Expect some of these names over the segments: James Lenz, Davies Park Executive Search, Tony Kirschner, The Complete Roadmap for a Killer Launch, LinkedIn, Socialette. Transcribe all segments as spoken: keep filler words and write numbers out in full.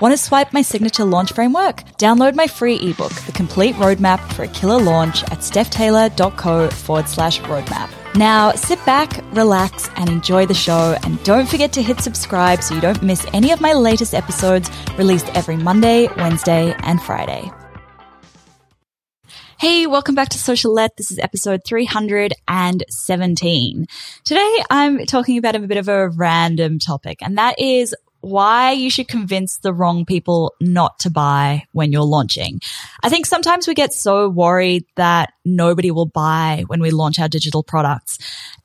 Want to swipe my signature launch framework? Download my free ebook, The Complete Roadmap for a Killer Launch at stephtaylor.co forward slash roadmap. Now sit back, relax, and enjoy the show. And don't forget to hit subscribe so you don't miss any of my latest episodes released every Monday, Wednesday, and Friday. Hey, welcome back to Socialette. This is episode three hundred seventeen. Today I'm talking about a bit of a random topic, and that is why you should convince the wrong people not to buy when you're launching. I think sometimes we get so worried that nobody will buy when we launch our digital products,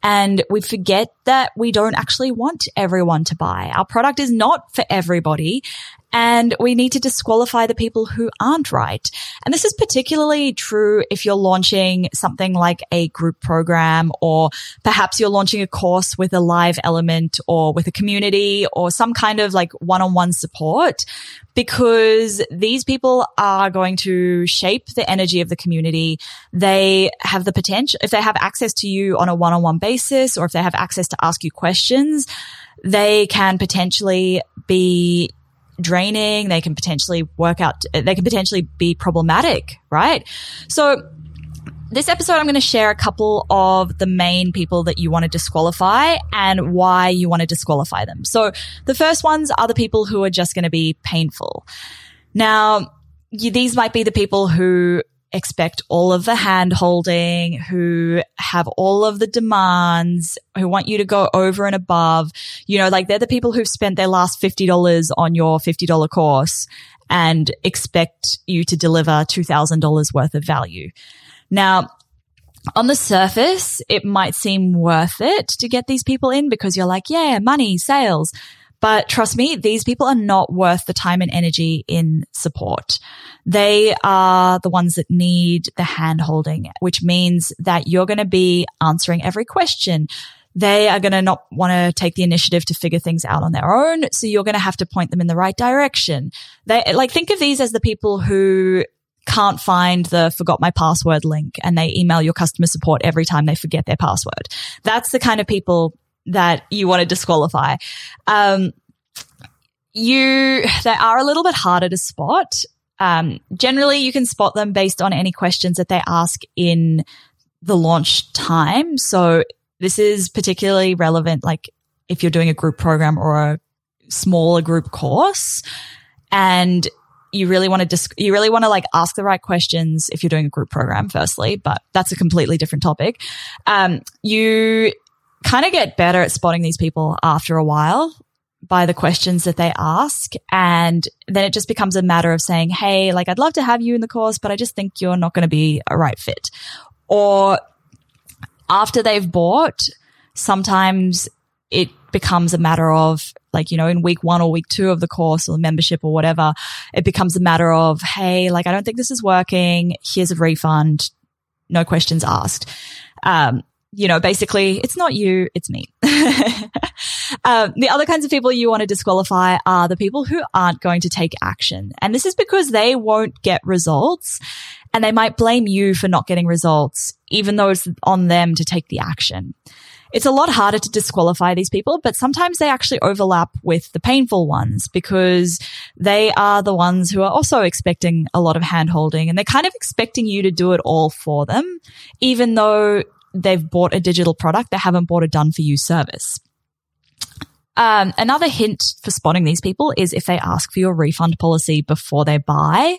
and we forget that we don't actually want everyone to buy. Our product is not for everybody, and we need to disqualify the people who aren't right. And this is particularly true if you're launching something like a group program, or perhaps you're launching a course with a live element or with a community or some kind of like one-on-one support, because these people are going to shape the energy of the community. They have the potential, if they have access to you on a one-on-one basis, or if they have access to ask you questions, they can potentially be draining, they can potentially work out, they can potentially be problematic, right? So this episode, I'm going to share a couple of the main people that you want to disqualify and why you want to disqualify them. So the first ones are the people who are just going to be painful. Now, you, these might be the people who expect all of the hand holding, who have all of the demands, who want you to go over and above. You know, like they're the people who've spent their last fifty dollars on your fifty dollars course and expect you to deliver two thousand dollars worth of value. Now, on the surface, it might seem worth it to get these people in because you're like, yeah, money, sales. But trust me, these people are not worth the time and energy in support. They are the ones that need the hand-holding, which means that you're going to be answering every question. They are going to not want to take the initiative to figure things out on their own, so you're going to have to point them in the right direction. They, like, think of these as the people who can't find the forgot my password link, and they email your customer support every time they forget their password. That's the kind of people that you want to disqualify. Um, you, they are a little bit harder to spot. Um, generally you can spot them based on any questions that they ask in the launch time. So this is particularly relevant, like if you're doing a group program or a smaller group course, and you really want to dis- you really want to like ask the right questions if you're doing a group program firstly, but that's a completely different topic. Um, you, kind of get better at spotting these people after a while by the questions that they ask. And then it just becomes a matter of saying, hey, like I'd love to have you in the course, but I just think you're not going to be a right fit. Or after they've bought, sometimes it becomes a matter of like, you know, in week one or week two of the course or the membership or whatever, it becomes a matter of, hey, like I don't think this is working. Here's a refund. No questions asked. Um, You know, basically, it's not you, it's me. um, the other kinds of people you want to disqualify are the people who aren't going to take action. And this is because they won't get results, and they might blame you for not getting results, even though it's on them to take the action. It's a lot harder to disqualify these people, but sometimes they actually overlap with the painful ones because they are the ones who are also expecting a lot of handholding, and they're kind of expecting you to do it all for them, even though they've bought a digital product. They haven't bought a done-for-you service. Um, another hint for spotting these people is if they ask for your refund policy before they buy,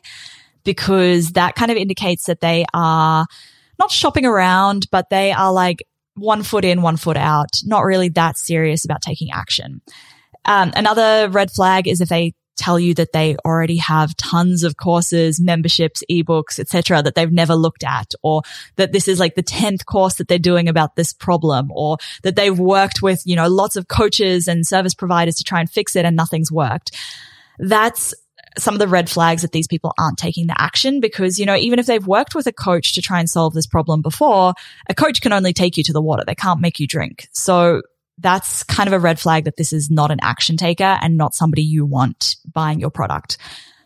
because that kind of indicates that they are not shopping around, but they are like one foot in, one foot out, not really that serious about taking action. Um, another red flag is if they tell you that they already have tons of courses, memberships, ebooks, et cetera, that they've never looked at, or that this is like the tenth course that they're doing about this problem, or that they've worked with, you know, lots of coaches and service providers to try and fix it and nothing's worked. That's some of the red flags that these people aren't taking the action, because, you know, even if they've worked with a coach to try and solve this problem before, a coach can only take you to the water. They can't make you drink. So that's kind of a red flag that this is not an action taker and not somebody you want buying your product.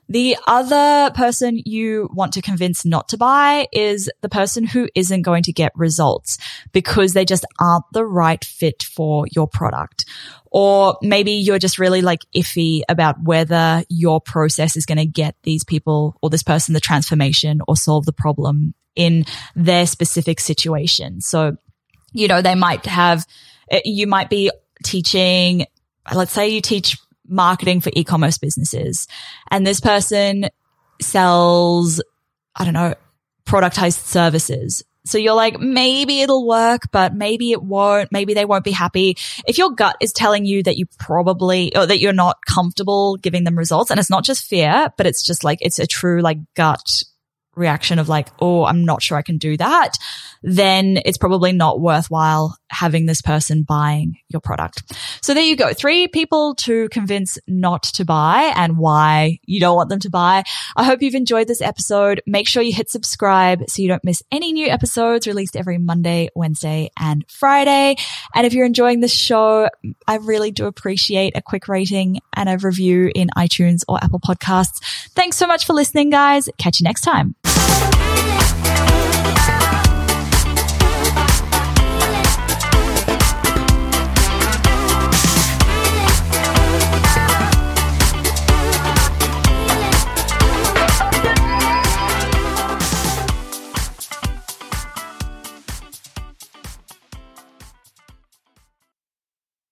The other person you want to convince not to buy is the person who isn't going to get results because they just aren't the right fit for your product. Or maybe you're just really like iffy about whether your process is going to get these people or this person the transformation or solve the problem in their specific situation. So, you know, they might have, you might be teaching, let's say you teach marketing for e-commerce businesses. And this person sells, I don't know, productized services. So you're like, maybe it'll work, but maybe it won't. Maybe they won't be happy. If your gut is telling you that you probably, or that you're not comfortable giving them results, and it's not just fear, but it's just like, it's a true like gut reaction of like, oh, I'm not sure I can do that, then it's probably not worthwhile having this person buying your product. So there you go. Three people to convince not to buy and why you don't want them to buy. I hope you've enjoyed this episode. Make sure you hit subscribe so you don't miss any new episodes released every Monday, Wednesday, and Friday. And if you're enjoying this show, I really do appreciate a quick rating and a review in iTunes or Apple Podcasts. Thanks so much for listening, guys. Catch you next time.